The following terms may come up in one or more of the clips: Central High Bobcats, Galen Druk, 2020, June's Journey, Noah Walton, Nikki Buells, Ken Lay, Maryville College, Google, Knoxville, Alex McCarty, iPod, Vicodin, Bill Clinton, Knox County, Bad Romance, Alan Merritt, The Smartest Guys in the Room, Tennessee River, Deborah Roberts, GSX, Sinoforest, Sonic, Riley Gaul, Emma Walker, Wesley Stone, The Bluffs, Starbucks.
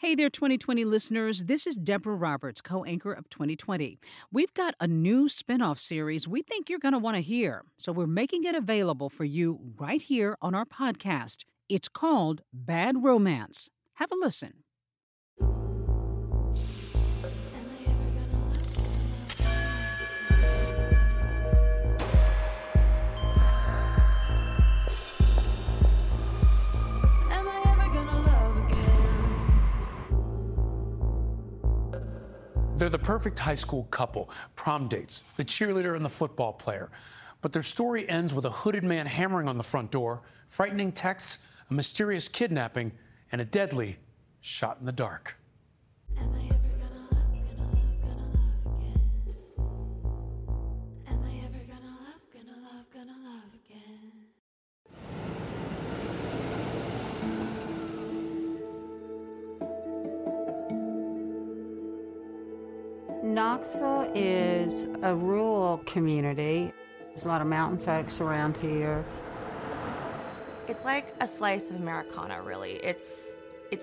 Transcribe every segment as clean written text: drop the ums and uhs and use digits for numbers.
Hey there, 2020 listeners. This is Deborah Roberts, co-anchor of 2020. We've got a new spinoff series we think you're going to want to hear, so we're making it available for you right here on our podcast. It's called Bad Romance. Have a listen. They're the perfect high school couple, prom dates, the cheerleader and the football player. But their story ends with a hooded man hammering on the front door, frightening texts, a mysterious kidnapping, and a deadly shot in the dark. Am I ever gonna love again? Am I ever gonna love again? Knoxville is a rural community. There's a lot of mountain folks around here. It's like a slice of Americana, really. It's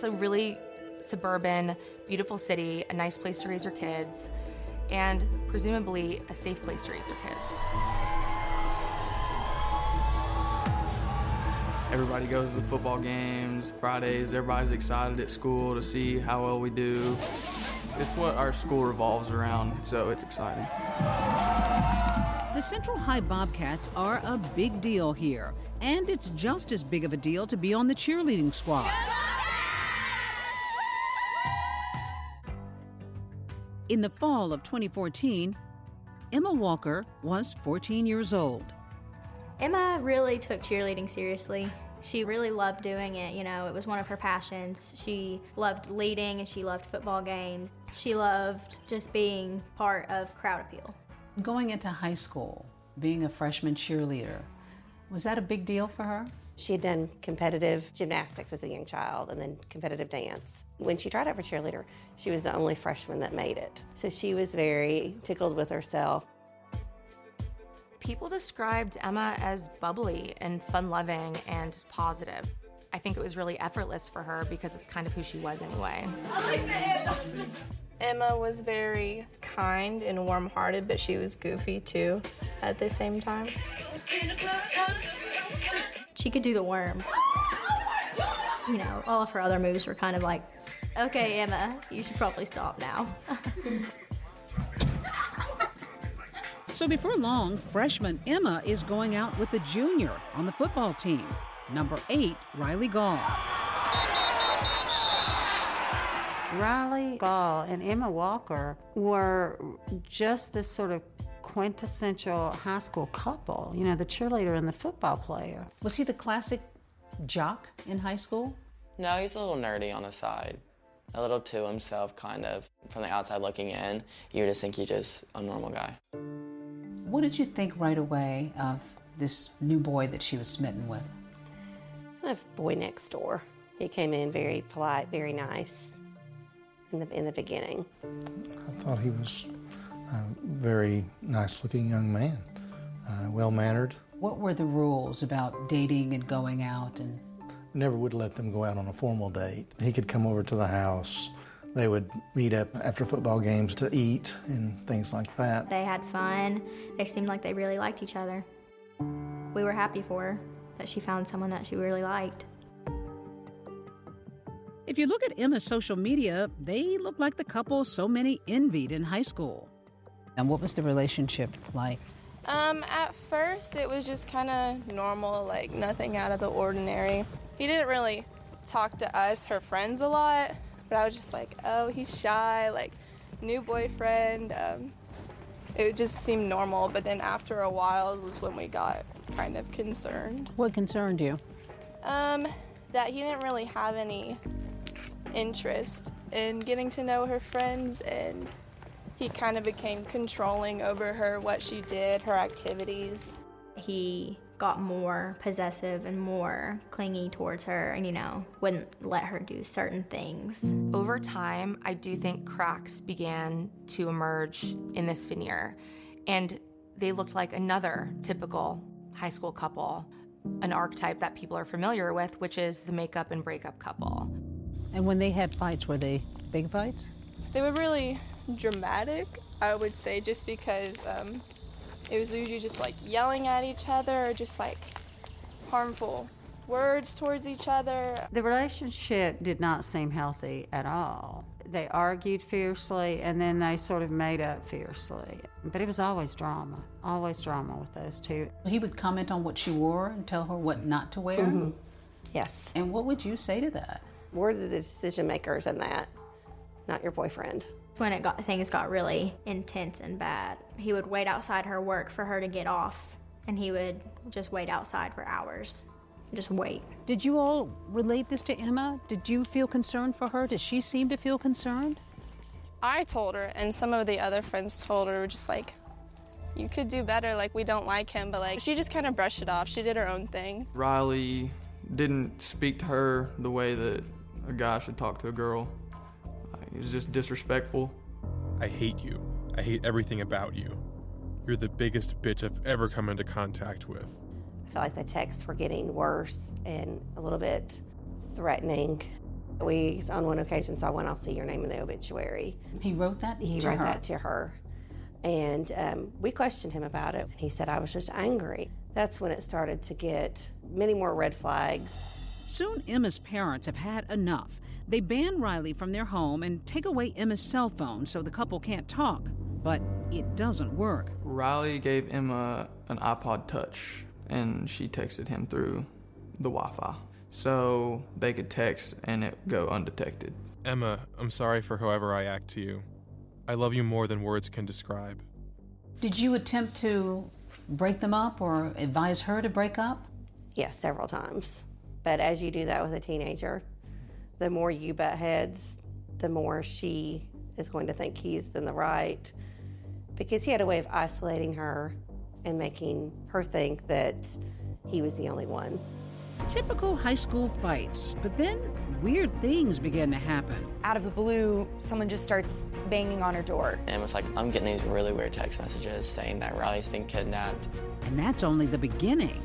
a really suburban, beautiful city, a nice place to raise your kids, and presumably a safe place to raise your kids. Everybody goes to the football games, Fridays, everybody's excited at school to see how well we do. It's what our school revolves around, so it's exciting. The Central High Bobcats are a big deal here, and it's just as big of a deal to be on the cheerleading squad. In the fall of 2014, Emma Walker was 14 years old. Emma really took cheerleading seriously. She really loved doing it, you know, it was one of her passions. She loved leading and she loved football games. She loved just being part of crowd appeal. Going into high school, being a freshman cheerleader, was that a big deal for her? She had done competitive gymnastics as a young child and then competitive dance. When she tried out for cheerleader, she was the only freshman that made it. So she was very tickled with herself. People described Emma as bubbly and fun-loving and positive. I think it was really effortless for her because it's kind of who she was anyway. Emma was very kind and warm-hearted, but she was goofy too at the same time. She could do the worm. You know, all of her other moves were kind of like, okay, Emma, you should probably stop now. So before long, freshman Emma is going out with a junior on the football team, number 8, Riley Gaul. Riley Gaul and Emma Walker were just this sort of quintessential high school couple, you know, the cheerleader and the football player. Was he the classic jock in high school? No, he's a little nerdy on the side. A little to himself, kind of. From the outside looking in, you would just think he's just a normal guy. What did you think right away of this new boy that she was smitten with? Kind of boy next door. He came in very polite, very nice in the beginning. I thought he was a very nice-looking young man, well-mannered. What were the rules about dating and going out? And never would let them go out on a formal date. He could come over to the house. They would meet up after football games to eat and things like that. They had fun. They seemed like they really liked each other. We were happy for her, that she found someone that she really liked. If you look at Emma's social media, they look like the couple so many envied in high school. And what was the relationship like? At first, it was just kind of normal, like nothing out of the ordinary. He didn't really talk to us, her friends, a lot. But I was just like, oh, he's shy, like, new boyfriend. It just seemed normal. But then after a while was when we got kind of concerned. What concerned you? That he didn't really have any interest in getting to know her friends, and he kind of became controlling over her, what she did, her activities. He got more possessive and more clingy towards her and, wouldn't let her do certain things. Over time, I do think cracks began to emerge in this veneer, and they looked like another typical high school couple, an archetype that people are familiar with, which is the make-up and break-up couple. And when they had fights, were they big fights? They were really dramatic, I would say, just because it was usually just like yelling at each other or just like harmful words towards each other. The relationship did not seem healthy at all. They argued fiercely and then they sort of made up fiercely. But it was always drama with those two. He would comment on what she wore and tell her what not to wear? Mm-hmm. Yes. And what would you say to that? We're the decision makers in that, not your boyfriend. When things got really intense and bad, he would wait outside her work for her to get off, and he would just wait outside for hours. Just wait. Did you all relate this to Emma? Did you feel concerned for her? Did she seem to feel concerned? I told her, and some of the other friends told her, just like, you could do better, like, we don't like him, but like, she just kind of brushed it off. She did her own thing. Riley didn't speak to her the way that a guy should talk to a girl. It was just disrespectful. I hate you. I hate everything about you. You're the biggest bitch I've ever come into contact with. I felt like the texts were getting worse and a little bit threatening. We, on one occasion, saw one, I'll see your name in the obituary. He wrote that to her? He wrote that to her. And we questioned him about it. And he said, I was just angry. That's when it started to get many more red flags. Soon Emma's parents have had enough. They ban Riley from their home and take away Emma's cell phone so the couple can't talk. But it doesn't work. Riley gave Emma an iPod Touch, and she texted him through the Wi-Fi. So they could text and it go undetected. Emma, I'm sorry for however I act to you. I love you more than words can describe. Did you attempt to break them up or advise her to break up? Yes, several times. But as you do that with a teenager, the more you butt heads, the more she is going to think he's in the right, because he had a way of isolating her and making her think that he was the only one. Typical high school fights, but then weird things begin to happen. Out of the blue, someone just starts banging on her door. And it's like, I'm getting these really weird text messages saying that Riley's been kidnapped. And that's only the beginning.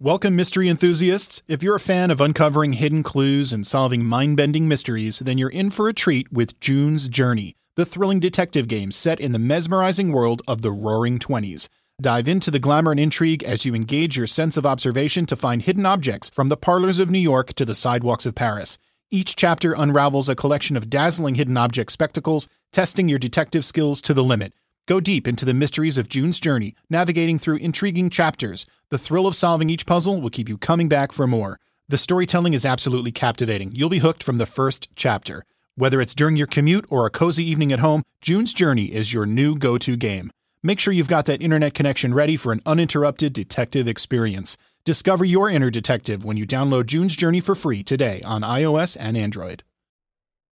Welcome, mystery enthusiasts. If you're a fan of uncovering hidden clues and solving mind-bending mysteries, then you're in for a treat with June's Journey, the thrilling detective game set in the mesmerizing world of the Roaring Twenties. Dive into the glamour and intrigue as you engage your sense of observation to find hidden objects from the parlors of New York to the sidewalks of Paris. Each chapter unravels a collection of dazzling hidden object spectacles, testing your detective skills to the limit. Go deep into the mysteries of June's Journey, navigating through intriguing chapters. The thrill of solving each puzzle will keep you coming back for more. The storytelling is absolutely captivating. You'll be hooked from the first chapter. Whether it's during your commute or a cozy evening at home, June's Journey is your new go-to game. Make sure you've got that internet connection ready for an uninterrupted detective experience. Discover your inner detective when you download June's Journey for free today on iOS and Android.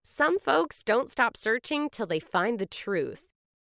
Some folks don't stop searching till they find the truth.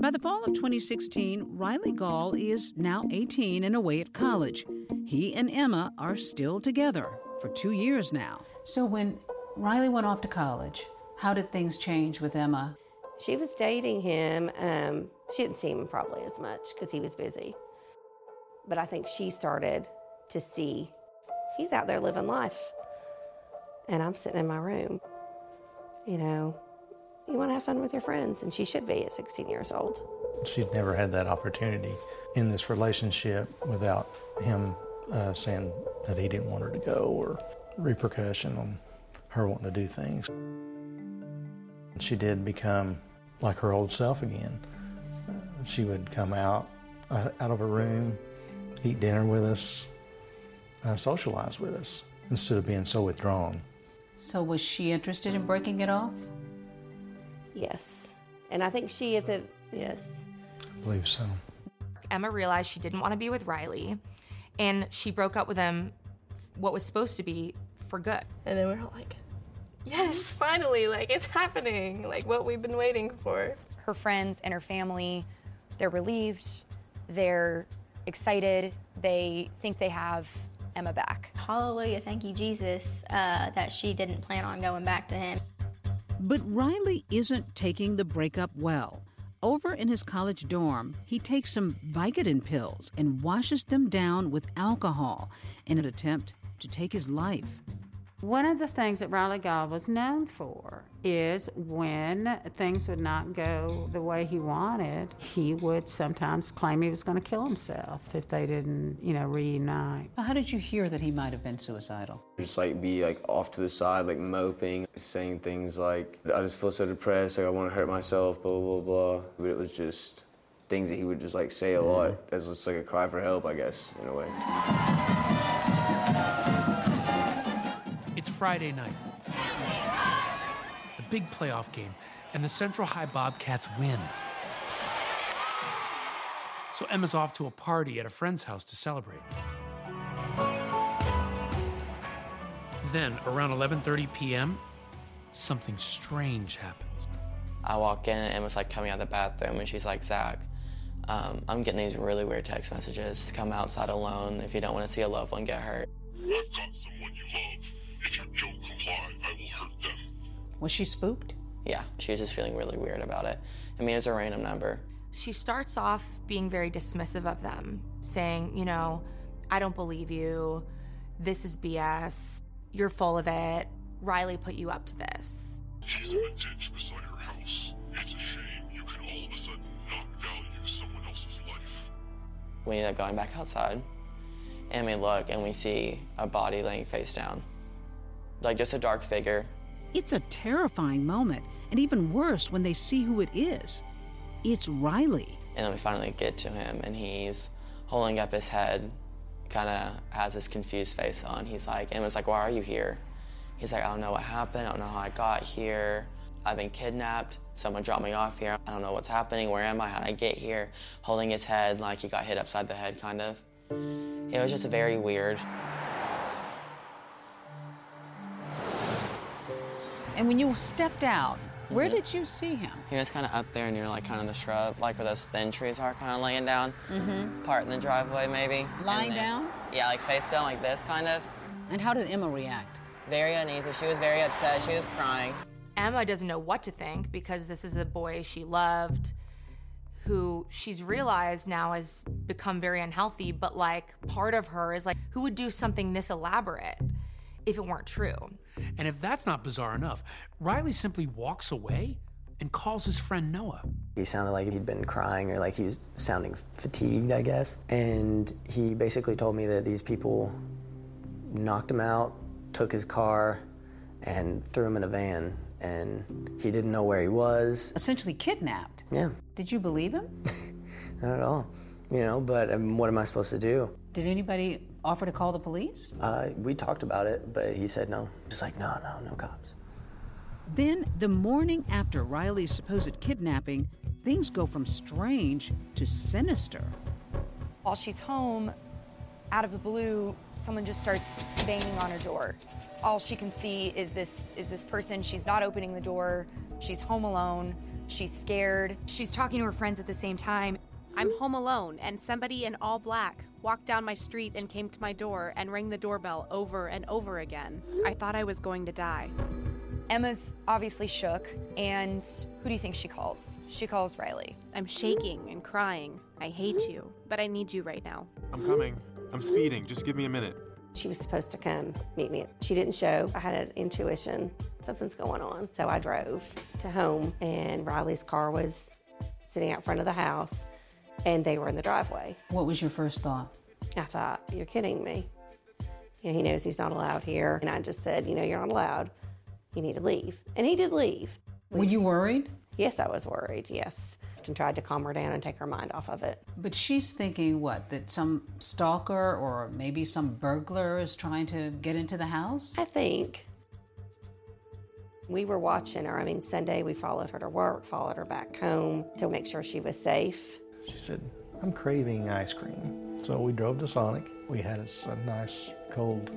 By the fall of 2016, Riley Gaul is now 18 and away at college. He and Emma are still together for 2 years now. So when Riley went off to college, how did things change with Emma? She was dating him. She didn't see him probably as much because he was busy. But I think she started to see, he's out there living life, and I'm sitting in my room, You want to have fun with your friends, and she should be at 16 years old. She'd never had that opportunity in this relationship without him saying that he didn't want her to go, or repercussion on her wanting to do things. And she did become like her old self again. She would come out of her room, eat dinner with us, socialize with us, instead of being so withdrawn. So was she interested in breaking it off? Yes. And I think she at the... Yes. I believe so. Emma realized she didn't want to be with Riley, and she broke up with him, what was supposed to be, for good. And then we were all like, yes, finally, like, it's happening, like, what we've been waiting for. Her friends and her family, they're relieved, they're excited, they think they have Emma back. Hallelujah, thank you, Jesus, that she didn't plan on going back to him. But Riley isn't taking the breakup well. Over in his college dorm, he takes some Vicodin pills and washes them down with alcohol in an attempt to take his life. One of the things that Riley Gaul was known for is when things would not go the way he wanted, he would sometimes claim he was going to kill himself if they didn't, you know, reunite. How did you hear that he might have been suicidal? Just, like, be, like, off to the side, like, moping, saying things like, I just feel so depressed, like, I want to hurt myself, blah, blah, blah. But it was just things that he would just, like, say a lot as just, like, a cry for help, I guess, in a way. It's Friday night, the big playoff game, and the Central High Bobcats win. So Emma's off to a party at a friend's house to celebrate. Then, around 11:30 p.m., something strange happens. I walk in, and Emma's, like, coming out of the bathroom, and she's like, Zach, I'm getting these really weird text messages. Come outside alone if you don't want to see a loved one get hurt. I've got someone you love. If you don't comply, I will hurt them. Was she spooked? Yeah, she was just feeling really weird about it. I mean, it was a random number. She starts off being very dismissive of them, saying, you know, I don't believe you. This is BS. You're full of it. Riley put you up to this. He's in a ditch beside her house. It's a shame you can all of a sudden not value someone else's life. We ended up going back outside, and we look, and we see a body laying face down. Like, just a dark figure. It's a terrifying moment, and even worse when they see who it is. It's Riley. And then we finally get to him, and he's holding up his head, kind of has this confused face on. He's like, Emma's like, why are you here? He's like, I don't know what happened. I don't know how I got here. I've been kidnapped. Someone dropped me off here. I don't know what's happening. Where am I? How did I get here? Holding his head like he got hit upside the head, kind of. It was just very weird. And when you stepped out, where did you see him? He was kind of up there near, like, kind of the shrub, like where those thin trees are, kind of laying down. Mm-hmm. Part in the driveway, maybe. Lying down? Yeah, like face down like this, kind of. And how did Emma react? Very uneasy. She was very upset. She was crying. Emma doesn't know what to think because this is a boy she loved who she's realized now has become very unhealthy, but, like, part of her is like, who would do something this elaborate if it weren't true? And if that's not bizarre enough, Riley simply walks away and calls his friend Noah. He sounded like he'd been crying, or like he was sounding fatigued, I guess. And he basically told me that these people knocked him out, took his car, and threw him in a van. And he didn't know where he was. Essentially kidnapped. Yeah. Did you believe him? Not at all. You know, but what am I supposed to do? Did anybody offer to call the police? We talked about it, but he said no. Just like, no cops. Then, the morning after Riley's supposed kidnapping, things go from strange to sinister. While she's home, out of the blue, someone just starts banging on her door. All she can see is this person. She's not opening the door. She's home alone. She's scared. She's talking to her friends at the same time. I'm home alone, and somebody in all black walked down my street and came to my door and rang the doorbell over and over again. I thought I was going to die. Emma's obviously shook, and who do you think she calls? She calls Riley. I'm shaking and crying. I hate you, but I need you right now. I'm coming. I'm speeding. Just give me a minute. She was supposed to come meet me. She didn't show. I had an intuition. Something's going on. So I drove to home, and Riley's car was sitting out front of the house, and they were in the driveway. What was your first thought? I thought, you're kidding me. You know, he knows he's not allowed here. And I just said, you know, you're not allowed. You need to leave. And he did leave. Were you worried? Yes, I was worried, yes. And tried to calm her down and take her mind off of it. But she's thinking, what, that some stalker or maybe some burglar is trying to get into the house? I think. We were watching her. I mean, Sunday we followed her to work, followed her back home to make sure she was safe. She said, I'm craving ice cream. So we drove to Sonic. We had a nice cold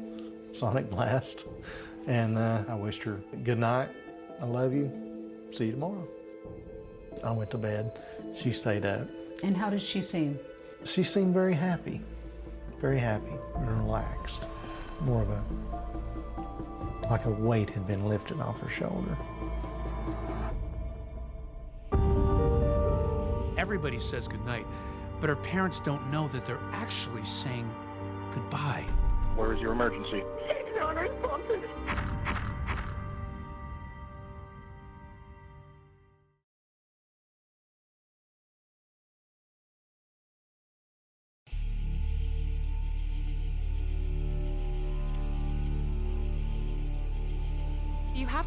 Sonic blast. And I wished her good night. I love you. See you tomorrow. I went to bed. She stayed up. And how did she seem? She seemed very happy and relaxed. More of a, like a weight had been lifted off her shoulder. Everybody says goodnight, but her parents don't know that they're actually saying goodbye. Where is your emergency? It's not responsive.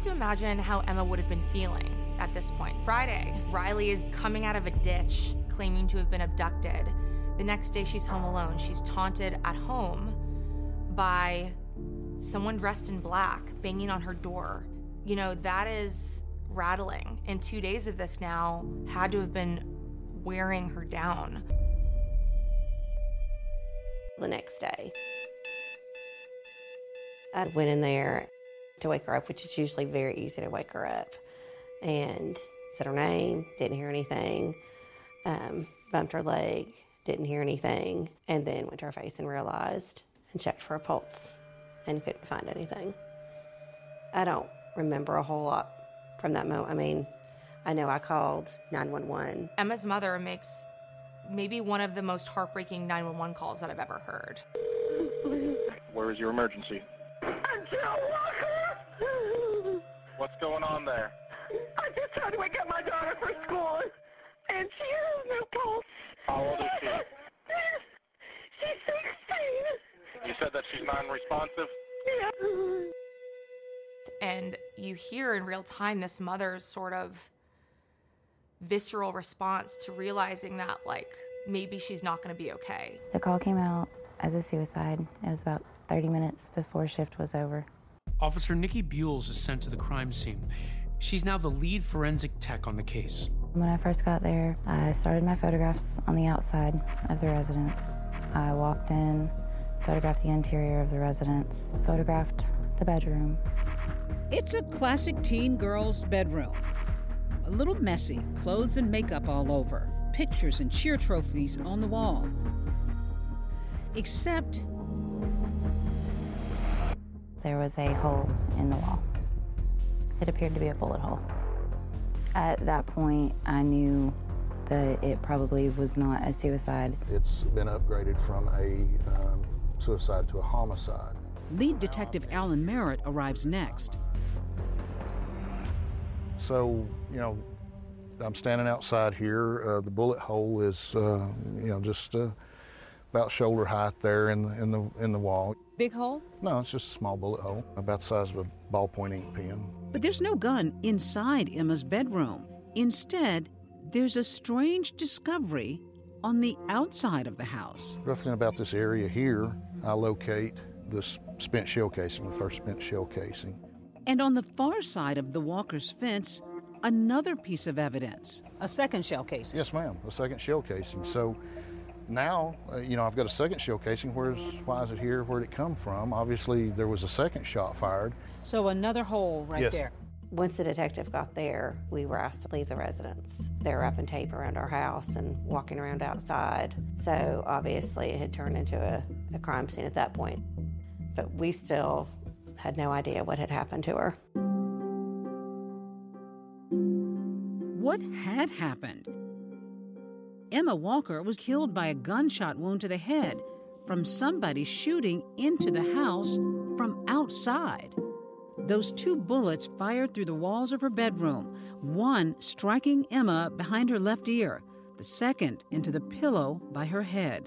To imagine how Emma would have been feeling at this point. Friday, Riley is coming out of a ditch, claiming to have been abducted. The next day, she's home alone. She's taunted at home by someone dressed in black banging on her door. You know, that is rattling. And 2 days of this now had to have been wearing her down. The next day, I went in there to wake her up, which is usually very easy to wake her up, and said her name, didn't hear anything, bumped her leg, didn't hear anything, and then went to her face and realized and checked for a pulse and couldn't find anything. I don't remember a whole lot from that moment. I mean, I know I called 911. Emma's mother makes maybe one of the most heartbreaking 911 calls that I've ever heard. Where is your emergency? What's going on there? I just tried to wake up my daughter for school, and she has no pulse. How old is she? She's 16. You said that she's non-responsive? Yeah. And you hear in real time this mother's sort of visceral response to realizing that, like, maybe she's not going to be okay. The call came out as a suicide. It was about 30 minutes before shift was over. Officer Nikki Buells is sent to the crime scene. She's now the lead forensic tech on the case. When I first got there, I started my photographs on the outside of the residence. I walked in, photographed the interior of the residence, photographed the bedroom. It's a classic teen girl's bedroom. A little messy, clothes and makeup all over, pictures and cheer trophies on the wall. Except there was a hole in the wall. It appeared to be a bullet hole. At that point, I knew that it probably was not a suicide. It's been upgraded from a suicide to a homicide. Lead Detective Alan Merritt arrives next. So, you know, I'm standing outside here. The bullet hole is, you know, just about shoulder height there in the wall. Big hole? No, it's just a small bullet hole, about the size of a ballpoint ink pen. But there's no gun inside Emma's bedroom. Instead, there's a strange discovery on the outside of the house. Roughly about this area here, I locate this spent shell casing, the first spent shell casing. And on the far side of the Walker's fence, another piece of evidence. A second shell casing? Yes, ma'am, a second shell casing. So now, you know, I've got a second shell casing. Why is it here? Where did it come from? Obviously, there was a second shot fired. So another hole right there. Once the detective got there, we were asked to leave the residence. They were wrapping tape around our house and walking around outside. So obviously, it had turned into a crime scene at that point. But we still had no idea what had happened to her. What had happened? Emma Walker was killed by a gunshot wound to the head from somebody shooting into the house from outside. Those two bullets fired through the walls of her bedroom, one striking Emma behind her left ear, the second into the pillow by her head.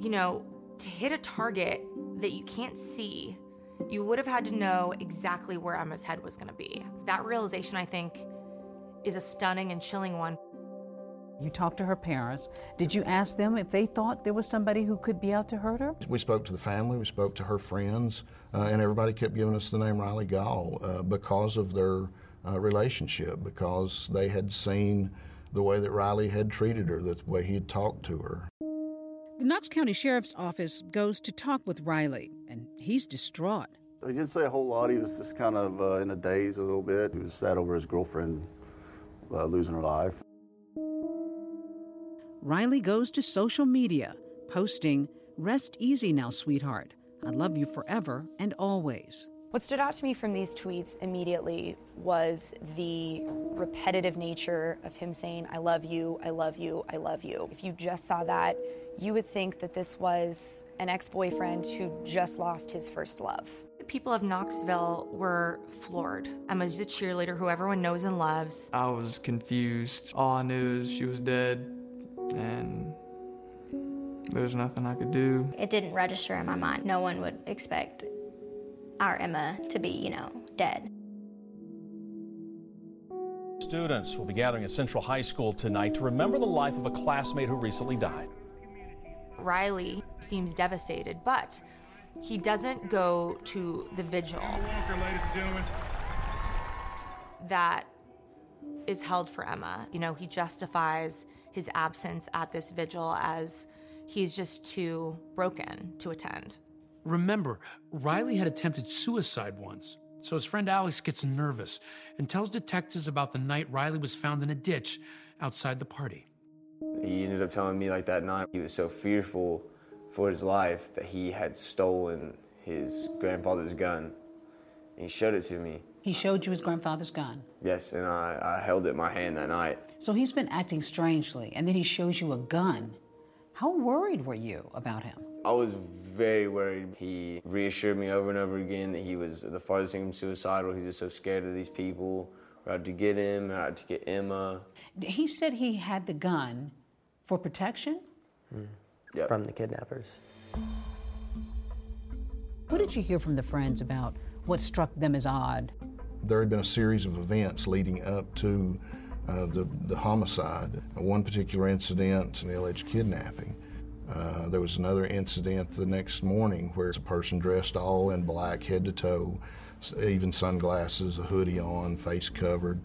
You know, To hit a target that you can't see, you would have had to know exactly where Emma's head was going to be. That realization, I think, is a stunning and chilling one. You talked to her parents. Did you ask them if they thought there was somebody who could be out to hurt her? We spoke to the family, we spoke to her friends, and everybody kept giving us the name Riley Gaul because of their relationship, because they had seen the way that Riley had treated her, the way he had talked to her. The Knox County Sheriff's Office goes to talk with Riley, and he's distraught. He didn't say a whole lot. He was just kind of in a daze a little bit. He was sad over his girlfriend losing her life. Riley goes to social media, posting, "Rest easy now, sweetheart. I love you forever and always." What stood out to me from these tweets immediately was the repetitive nature of him saying, "I love you, I love you, I love you." If you just saw that, you would think that this was an ex-boyfriend who just lost his first love. The people of Knoxville were floored. Emma's the cheerleader who everyone knows and loves. I was confused. All I knew is she was dead. And there's nothing I could do. It didn't register in my mind. No one would expect our Emma to be, dead. Students will be gathering at Central High School tonight to remember the life of a classmate who recently died. Riley seems devastated, but he doesn't go to the vigil. Emma Walker, ladies and gentlemen. That is held for Emma. He justifies his absence at this vigil as he's just too broken to attend. Remember, Riley had attempted suicide once, so his friend Alex gets nervous and tells detectives about the night Riley was found in a ditch outside the party. He ended up telling me that night he was so fearful for his life that he had stolen his grandfather's gun. He showed it to me. He showed you his grandfather's gun? Yes, and I held it in my hand that night. So he's been acting strangely, and then he shows you a gun. How worried were you about him? I was very worried. He reassured me over and over again that he was the farthest thing from suicidal. He's just so scared of these people. We're out to get him, we're out to get Emma. He said he had the gun for protection? Yep. From the kidnappers. What did you hear from the friends about what struck them as odd? There had been a series of events leading up to the homicide. One particular incident, the alleged kidnapping. There was another incident the next morning where a person dressed all in black, head to toe, even sunglasses, a hoodie on, face covered,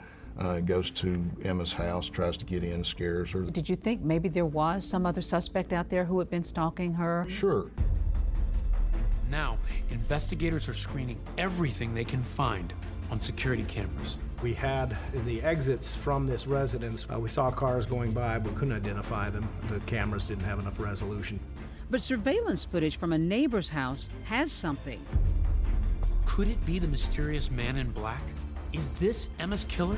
goes to Emma's house, tries to get in, scares her. Did you think maybe there was some other suspect out there who had been stalking her? Sure. Now, investigators are screening everything they can find on security cameras. We had the exits from this residence. We saw cars going by, but couldn't identify them. The cameras didn't have enough resolution. But surveillance footage from a neighbor's house has something. Could it be the mysterious man in black? Is this Emma's killer?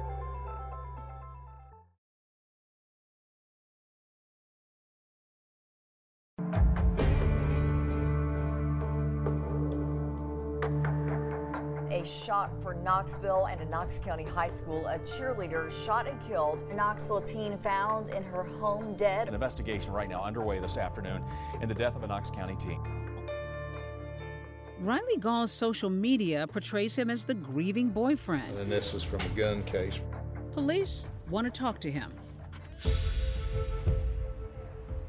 a shot for Knoxville and a Knox County high school. A cheerleader shot and killed. A Knoxville teen found in her home dead. An investigation right now underway this afternoon in the death of a Knox County teen. Riley Gaul's social media portrays him as the grieving boyfriend. And this is from a gun case. Police want to talk to him.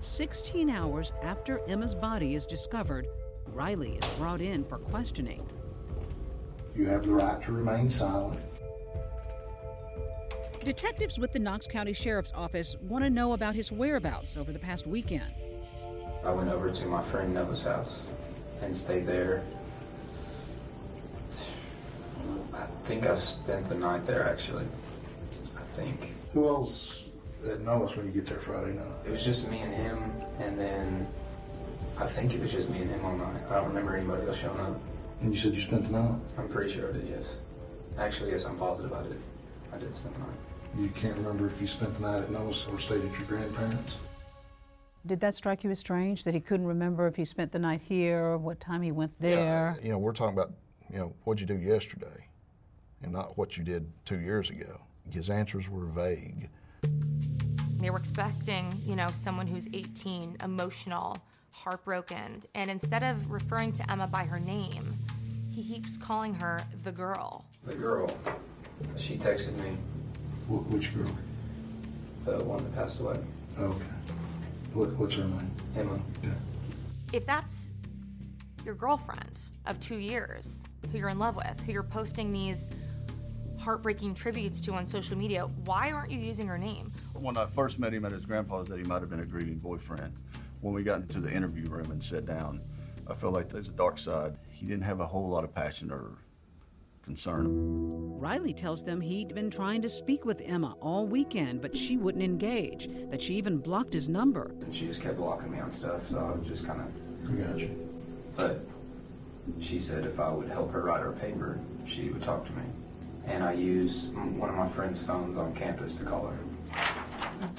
16 hours after Emma's body is discovered, Riley is brought in for questioning. You have the right to remain silent. Detectives with the Knox County Sheriff's Office want to know about his whereabouts over the past weekend. I went over to my friend Noah's house and stayed there. I think I spent the night there, actually. I think. Who else at Noah's when you get there Friday night? It was just me and him, and then I think it was just me and him all night. I don't remember anybody else showing up. And you said you spent the night? I'm pretty sure I did, yes. Actually, yes, I'm positive I did. I did spend the night. You can't remember if you spent the night at Noah's or stayed at your grandparents'? Did that strike you as strange, that he couldn't remember if he spent the night here or what time he went there? Yeah, we're talking about, what'd you do yesterday and not what you did 2 years ago. His answers were vague. They were expecting, someone who's 18, emotional, heartbroken, and instead of referring to Emma by her name, he keeps calling her the girl. The girl. She texted me. Which girl? The one that passed away. Okay. What's her name? Emma. Yeah. If that's your girlfriend of 2 years, who you're in love with, who you're posting these heartbreaking tributes to on social media, why aren't you using her name? When I first met him at his grandpa's, that he might have been a grieving boyfriend. When we got into the interview room and sat down, I felt like there's a dark side. He didn't have a whole lot of passion or concern. Riley tells them he'd been trying to speak with Emma all weekend, but she wouldn't engage, that she even blocked his number. And she just kept blocking me on stuff, so I was just kind of... Gotcha. But she said if I would help her write her paper, she would talk to me. And I used one of my friend's phones on campus to call her.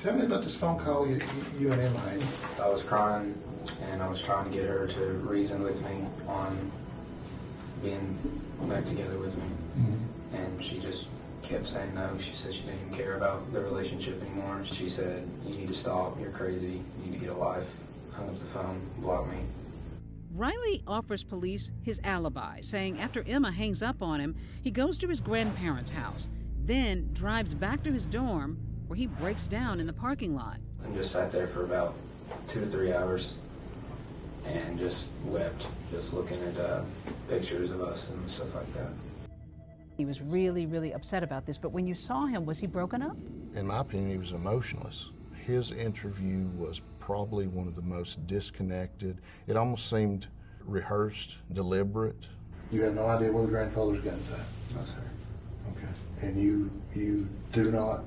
Tell me about this phone call you and Emma had. I was crying, and I was trying to get her to reason with me on being back together with me. Mm-hmm. And she just kept saying no. She said she didn't care about the relationship anymore. She said, you need to stop, you're crazy, you need to get a life. Hung up the phone, blocked me. Riley offers police his alibi, saying after Emma hangs up on him, he goes to his grandparents' house, then drives back to his dorm, where he breaks down in the parking lot. I just sat there for about 2 to 3 hours and just wept, just looking at pictures of us and stuff like that. He was really, really upset about this, but when you saw him, was he broken up? In my opinion, he was emotionless. His interview was probably one of the most disconnected. It almost seemed rehearsed, deliberate. You have no idea what the grandfather's gun said? No, sir. Okay. And you do not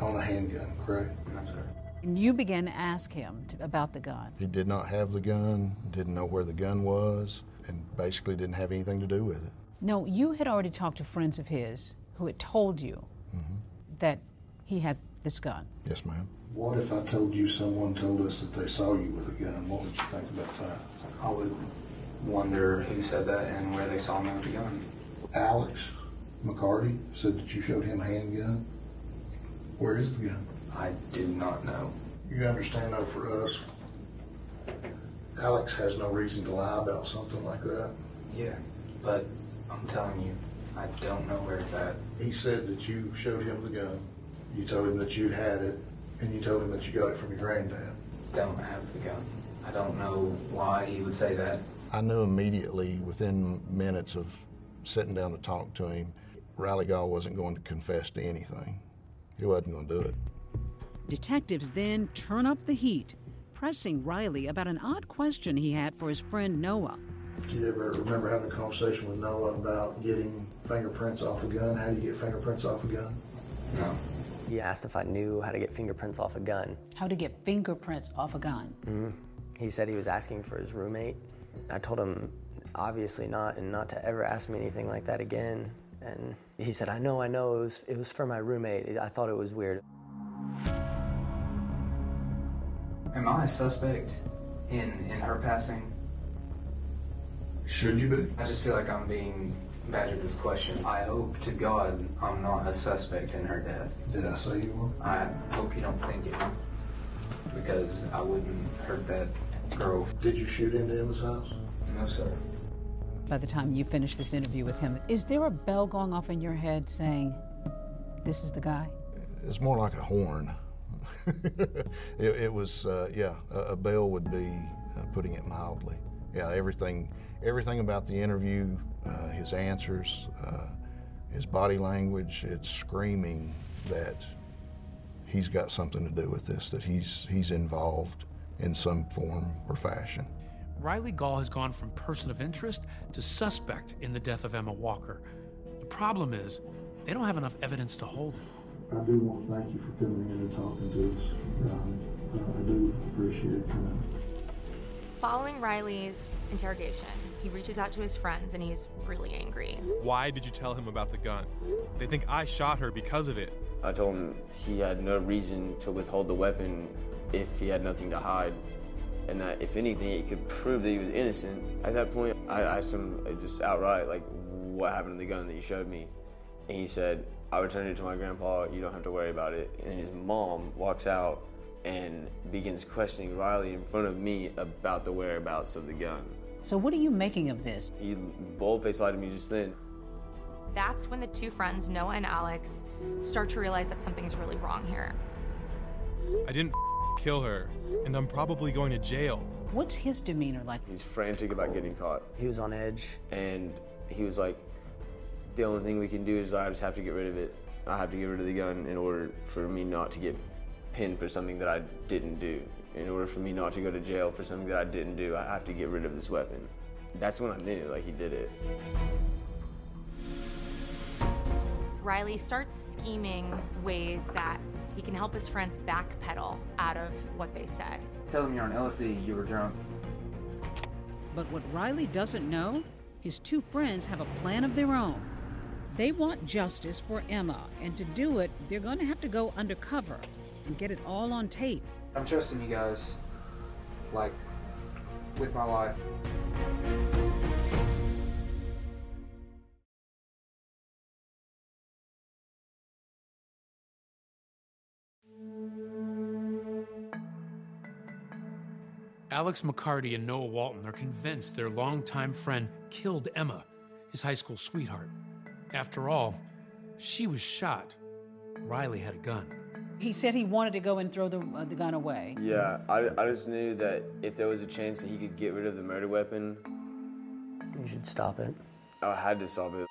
own a handgun, correct? Yes, sir. And you began to ask him about the gun. He did not have the gun, didn't know where the gun was, and basically didn't have anything to do with it. No, you had already talked to friends of his who had told you that he had this gun. Yes, ma'am. What if I told you someone told us that they saw you with a gun? What would you think about that? I would wonder who said that and where they saw me with a gun. Alex McCarty said that you showed him a handgun. Where is the gun? I do not know. You understand, though, for us, Alex has no reason to lie about something like that. Yeah, but I'm telling you, I don't know where it's at. He said that you showed him the gun, you told him that you had it, and you told him that you got it from your granddad. Don't have the gun. I don't know why he would say that. I knew immediately, within minutes of sitting down to talk to him, Riley Gaul wasn't going to confess to anything. He wasn't going to do it. Detectives then turn up the heat, pressing Riley about an odd question he had for his friend Noah. Do you ever remember having a conversation with Noah about getting fingerprints off a gun? How do you get fingerprints off a gun? No. He asked if I knew how to get fingerprints off a gun. How to get fingerprints off a gun? Mm-hmm. He said he was asking for his roommate. I told him, obviously not, and not to ever ask me anything like that again. And he said, I know, it was for my roommate. I thought it was weird. Am I a suspect in her passing? Should you be? I just feel like I'm being badgered with questions. I hope to God I'm not a suspect in her death. Did I say you were? I hope you don't think it, because I wouldn't hurt that girl. Did you shoot into Emma's house? No, sir. By the time you finish this interview with him, is there a bell going off in your head saying, this is the guy? It's more like a horn. it was, a bell would be, putting it mildly. Yeah, everything about the interview, his answers, his body language, it's screaming that he's got something to do with this, that he's involved in some form or fashion. Riley Gaul has gone from person of interest to suspect in the death of Emma Walker. The problem is, they don't have enough evidence to hold him. I do want to thank you for coming in and talking to us. I do appreciate it. Following Riley's interrogation, he reaches out to his friends and he's really angry. Why did you tell him about the gun? They think I shot her because of it. I told him he had no reason to withhold the weapon if he had nothing to hide, and that if anything, it could prove that he was innocent. At that point, I asked him just outright, like, what happened to the gun that you showed me? And he said, I returned it to my grandpa, you don't have to worry about it. And then his mom walks out and begins questioning Riley in front of me about the whereabouts of the gun. So what are you making of this? He bold-faced lied to me just then. That's when the two friends, Noah and Alex, start to realize that something's really wrong here. I didn't kill her, and I'm probably going to jail. What's his demeanor like? He's frantic about getting caught. He was on edge. And he was like, the only thing we can do is I just have to get rid of it. I have to get rid of the gun in order for me not to get pinned for something that I didn't do. In order for me not to go to jail for something that I didn't do, I have to get rid of this weapon. That's when I knew, like, he did it. Riley starts scheming ways that he can help his friends backpedal out of what they said. Tell them you're on LSD, you were drunk. But what Riley doesn't know, his two friends have a plan of their own. They want justice for Emma, and to do it, they're going to have to go undercover and get it all on tape. I'm trusting you guys, like, with my life. Alex McCarty and Noah Walton are convinced their longtime friend killed Emma, his high school sweetheart. After all, she was shot. Riley had a gun. He said he wanted to go and throw the gun away. Yeah, I just knew that if there was a chance that he could get rid of the murder weapon... You should stop it. I had to stop it.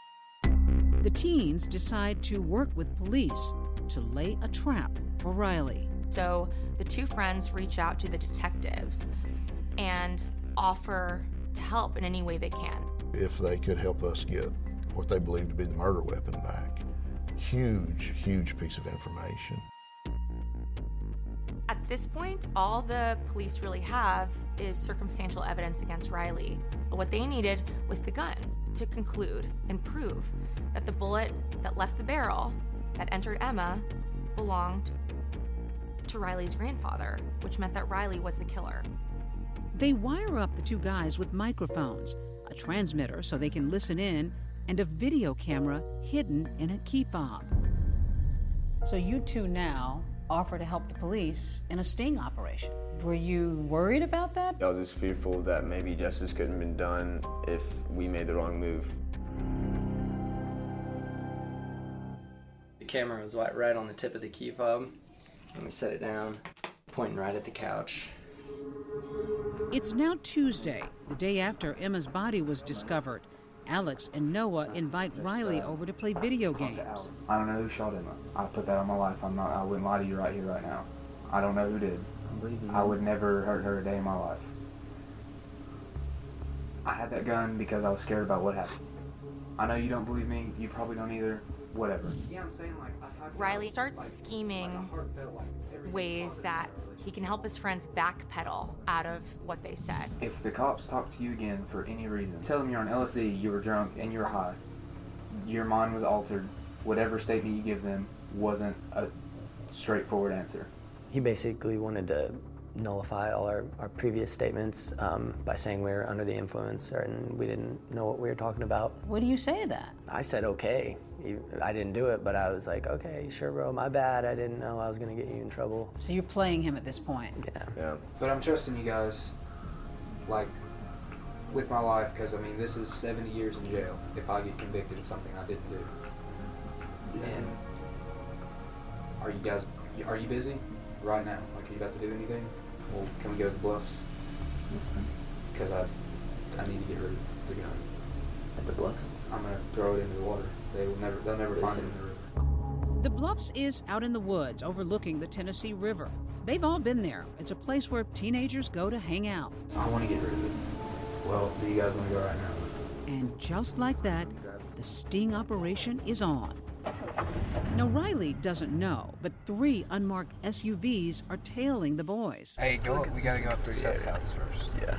The teens decide to work with police to lay a trap for Riley. So the two friends reach out to the detectives and offer to help in any way they can. If they could help us get what they believe to be the murder weapon back, huge piece of information. At this point, all the police really have is circumstantial evidence against Riley. But what they needed was the gun to conclude and prove that the bullet that left the barrel that entered Emma belonged to Riley's grandfather, which meant that Riley was the killer. They wire up the two guys with microphones, a transmitter so they can listen in, and a video camera hidden in a key fob. So you two now offer to help the police in a sting operation. Were you worried about that? I was just fearful that maybe justice couldn't have been done if we made the wrong move. The camera was right on the tip of the key fob. Let me set it down, pointing right at the couch. It's now Tuesday, the day after Emma's body was discovered. Alex and Noah invite Riley over to play video games. I don't know who shot Emma. I put that on my life. I wouldn't lie to you right here, right now. I don't know who did. I would never hurt her a day in my life. I had that gun because I was scared about what happened. I know you don't believe me. You probably don't either. Whatever. Yeah, I'm saying, like, Riley starts scheming ways that he can help his friends backpedal out of what they said. If the cops talk to you again for any reason, tell them you're on LSD, you were drunk, and you were high. Your mind was altered. Whatever statement you give them wasn't a straightforward answer. He basically wanted to nullify all our previous statements by saying we were under the influence and we didn't know what we were talking about. What do you say to that? I said, okay. I didn't do it, but I was like, okay, sure, bro, my bad. I didn't know I was going to get you in trouble. So you're playing him at this point. Yeah. But I'm trusting you guys, like, with my life, because, I mean, this is 70 years in jail if I get convicted of something I didn't do. And are you busy right now? Like, are you about to do anything? Well, can we go to the Bluffs? Because I need to get rid of the gun. At the Bluffs? I'm going to throw it into the water. They'll never find it in the river. The Bluffs is out in the woods overlooking the Tennessee River. They've all been there. It's a place where teenagers go to hang out. I want to get rid of it. Well, do you guys want to go right now? And just like that, the sting operation is on. Now, Riley doesn't know, but 3 unmarked SUVs are tailing the boys. Hey, we got to go up to Seth's house first. Yeah.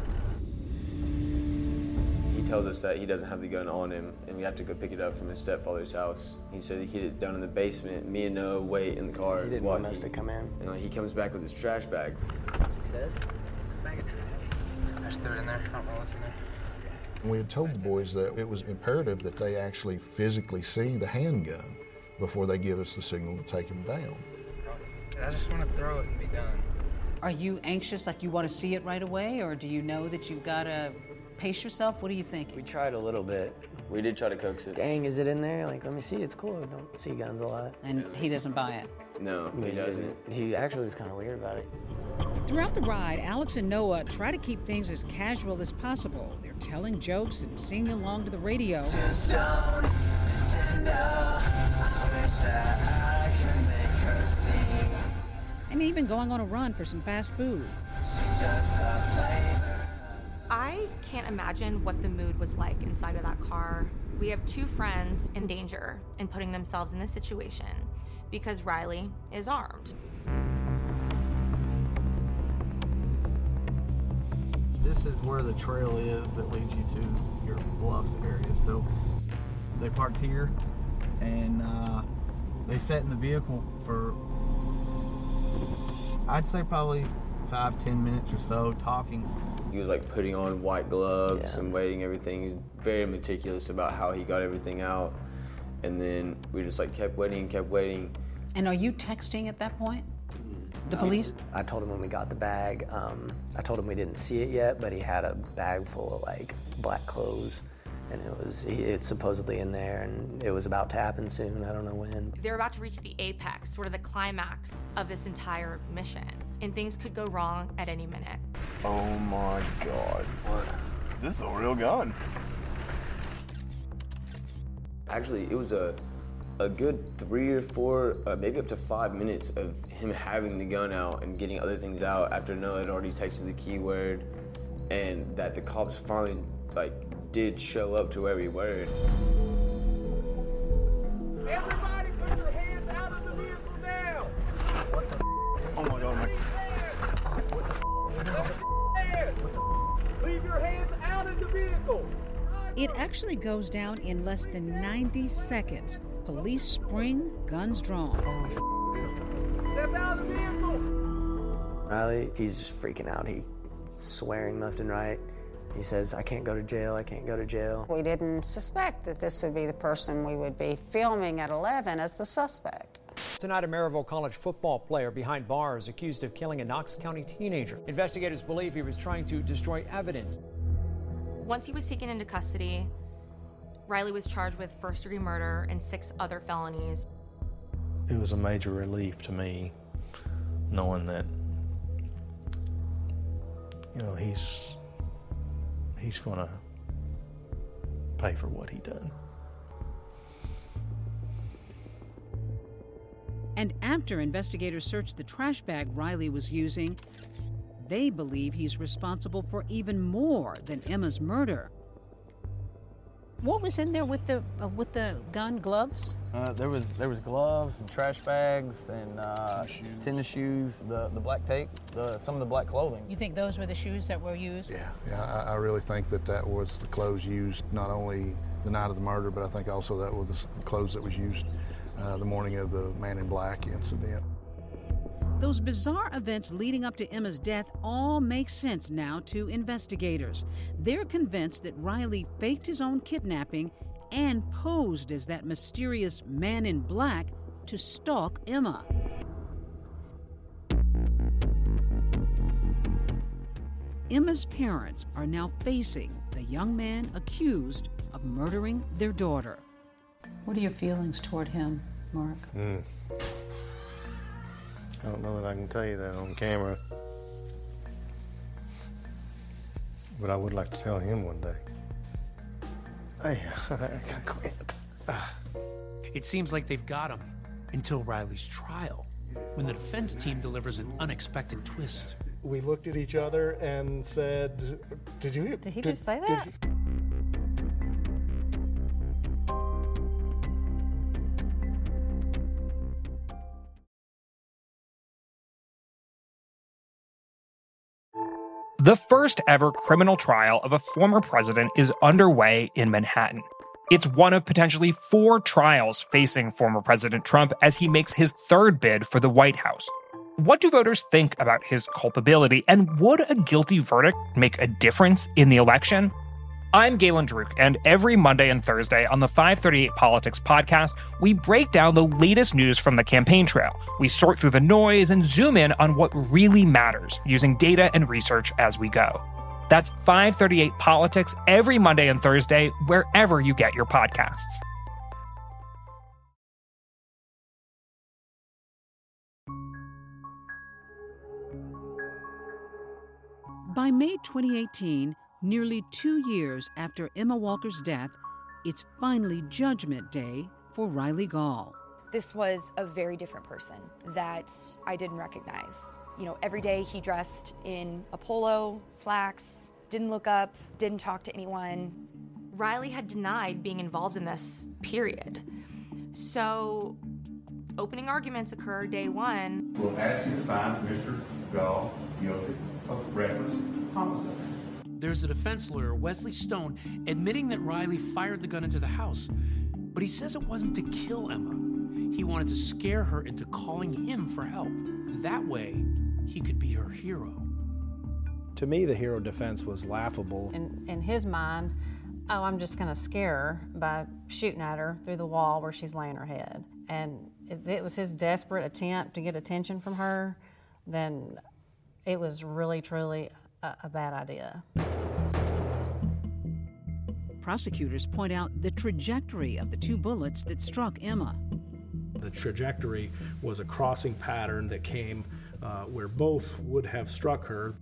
He tells us that he doesn't have the gun on him and we have to go pick it up from his stepfather's house. He said he hid it down in the basement. Me and Noah wait in the car. He didn't want us to come in. And he comes back with his trash bag. Success. Bag of trash. I just threw it in there. I don't know what's in there. Okay. We had told the boys that it was imperative that they actually physically see the handgun before they give us the signal to take him down. I just want to throw it and be done. Are you anxious, like you want to see it right away, or do you know that you've got to pace yourself? What do you think? We tried a little bit. We did try to coax it. Dang, is it in there? Like, let me see. It's cool. I don't see guns a lot. And he doesn't buy it. No, he doesn't. He actually was kind of weird about it. Throughout the ride, Alex and Noah try to keep things as casual as possible. They're telling jokes and singing along to the radio. Just don't stand up. I wish that I could make her sing. And even going on a run for some fast food. She's just a flavor. I can't imagine what the mood was like inside of that car. We have 2 friends in danger and putting themselves in this situation because Riley is armed. This is where the trail is that leads you to your Bluffs area. So they parked here and they sat in the vehicle for, I'd say probably 5-10 minutes or so talking. He was like putting on white gloves and weighing everything. He was very meticulous about how he got everything out. And then we just like kept waiting. And are you texting at that point? The police? I told him when we got the bag, I told him we didn't see it yet, but he had a bag full of like black clothes. And it's supposedly in there, and it was about to happen soon. I don't know when. They're about to reach the apex, sort of the climax of this entire mission. And things could go wrong at any minute. Oh my God, what? This is a real gun. Actually, it was a good 3 or 4, maybe up to 5 minutes of him having the gun out and getting other things out after Noah had already texted the keyword, and that the cops finally like did show up to where we were. Everybody put your hands out of the vehicle now! What the f-? Oh my God, man. Leave your hands out of the vehicle. It actually goes down in less than 90 seconds. Police spring, guns drawn. Step out of the vehicle. Riley, he's just freaking out. He's swearing left and right. He says, I can't go to jail, I can't go to jail. We didn't suspect that this would be the person we would be filming at 11 as the suspect. Tonight, a Maryville College football player behind bars accused of killing a Knox County teenager. Investigators believe he was trying to destroy evidence. Once he was taken into custody, Riley was charged with first-degree murder and 6 other felonies. It was a major relief to me knowing that, you know, he's going to pay for what he done. And after investigators searched the trash bag Riley was using, they believe he's responsible for even more than Emma's murder. What was in there with the gun? Gloves? There was gloves and trash bags and tennis shoes, the black tape, some of the black clothing. You think those were the shoes that were used? Yeah. I really think that was the clothes used not only the night of the murder, but I think also that was the clothes that was used the morning of the Man in Black incident. Those bizarre events leading up to Emma's death all make sense now to investigators. They're convinced that Riley faked his own kidnapping and posed as that mysterious man in black to stalk Emma. Emma's parents are now facing the young man accused of murdering their daughter. What are your feelings toward him, Mark? I don't know that I can tell you that on camera. But I would like to tell him one day. I gotta quit. It seems like they've got him until Riley's trial, when the defense team delivers an unexpected twist. We looked at each other and said, Did he just say that? The first ever criminal trial of a former president is underway in Manhattan. It's one of potentially four trials facing former President Trump as he makes his third bid for the White House. What do voters think about his culpability, and would a guilty verdict make a difference in the election? I'm Galen Druk, and every Monday and Thursday on the 538 Politics podcast, we break down the latest news from the campaign trail. We sort through the noise and zoom in on what really matters, using data and research as we go. That's 538 Politics every Monday and Thursday, wherever you get your podcasts. By May 2018, nearly 2 years after Emma Walker's death, it's finally Judgment Day for Riley Gaul. This was a very different person that I didn't recognize. You know, every day he dressed in a polo, slacks, didn't look up, didn't talk to anyone. Riley had denied being involved in this, period. So, opening arguments occur day one. We'll ask you to find Mr. Gaul guilty of reckless homicide. There's a defense lawyer, Wesley Stone, admitting that Riley fired the gun into the house, but he says it wasn't to kill Emma. He wanted to scare her into calling him for help. That way, he could be her hero. To me, the hero defense was laughable. In his mind, I'm just gonna scare her by shooting at her through the wall where she's laying her head. And if it was his desperate attempt to get attention from her, then it was really, truly a bad idea. Prosecutors point out the trajectory of the two bullets that struck Emma. The trajectory was a crossing pattern that came where both would have struck her.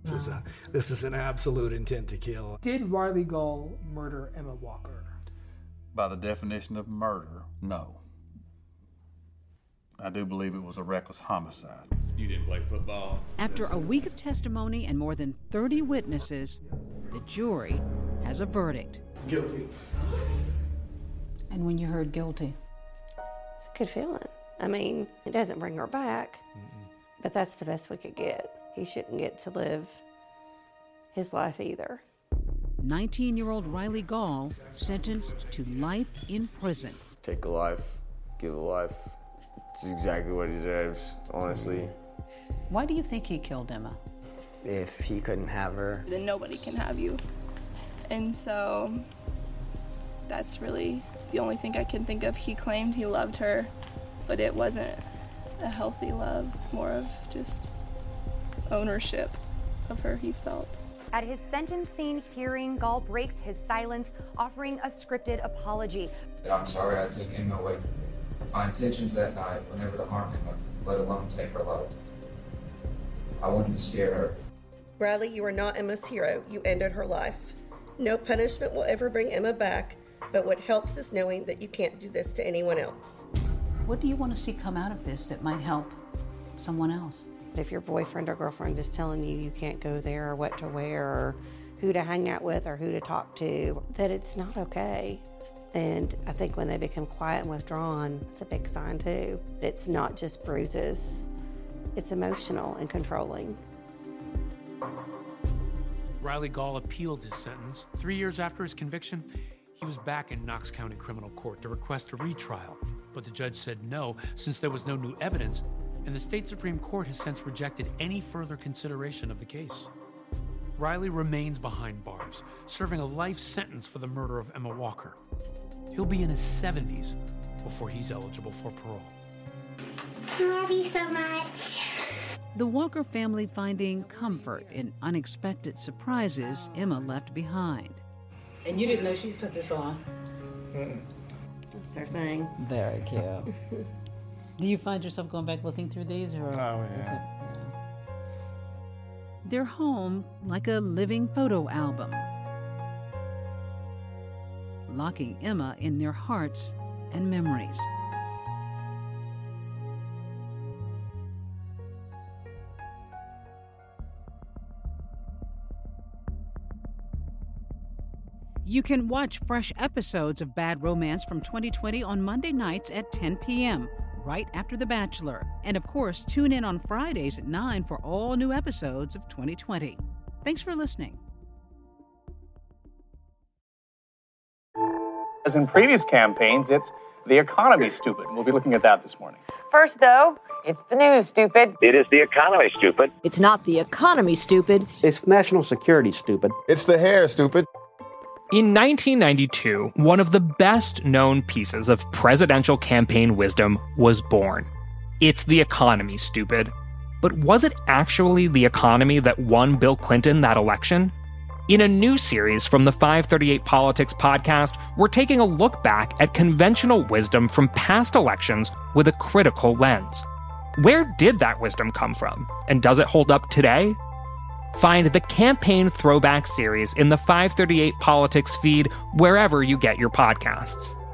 This is an absolute intent to kill. Did Riley Gaul murder Emma Walker? By the definition of murder, no. I do believe it was a reckless homicide. You didn't play football. After a week of testimony and more than 30 witnesses, the jury has a verdict. Guilty. And when you heard guilty? It's a good feeling. I mean, it doesn't bring her back, but that's the best we could get. He shouldn't get to live his life either. 19-year-old Riley Gaul sentenced to life in prison. Take a life, give a life. It's exactly what he deserves, honestly. Why do you think he killed Emma? If he couldn't have her, then nobody can have you. And so that's really the only thing I can think of. He claimed he loved her, but it wasn't a healthy love, more of just ownership of her, he felt. At his sentencing hearing, Gaul breaks his silence, offering a scripted apology. I'm sorry I took Emma away from you. My intentions that night were never to harm Emma, let alone take her life. I wanted to scare her. Riley, you are not Emma's hero. You ended her life. No punishment will ever bring Emma back, but what helps is knowing that you can't do this to anyone else. What do you want to see come out of this that might help someone else? If your boyfriend or girlfriend is telling you you can't go there or what to wear or who to hang out with or who to talk to, that it's not okay. And I think when they become quiet and withdrawn, it's a big sign too. It's not just bruises. It's emotional and controlling. Riley Gaul appealed his sentence. 3 years after his conviction, he was back in Knox County Criminal Court to request a retrial, but the judge said no, since there was no new evidence and the state Supreme Court has since rejected any further consideration of the case. Riley remains behind bars, serving a life sentence for the murder of Emma Walker. He'll be in his 70s before he's eligible for parole. Love you so much. The Walker family finding comfort in unexpected surprises Emma left behind. And you didn't know she put this on? Mm-mm. That's her thing. Very cute. Do you find yourself going back looking through these? Or Is it? Their home like a living photo album, locking Emma in their hearts and memories. You can watch fresh episodes of Bad Romance from 2020 on Monday nights at 10 p.m., right after The Bachelor. And of course, tune in on Fridays at 9 for all new episodes of 2020. Thanks for listening. As in previous campaigns, it's the economy, stupid. We'll be looking at that this morning. First, though, it's the news, stupid. It is the economy, stupid. It's not the economy, stupid. It's national security, stupid. It's the hair, stupid. In 1992, one of the best-known pieces of presidential campaign wisdom was born. It's the economy, stupid. But was it actually the economy that won Bill Clinton that election? In a new series from the 538 Politics podcast, we're taking a look back at conventional wisdom from past elections with a critical lens. Where did that wisdom come from? And does it hold up today? Find the Campaign Throwback series in the 538 Politics feed wherever you get your podcasts.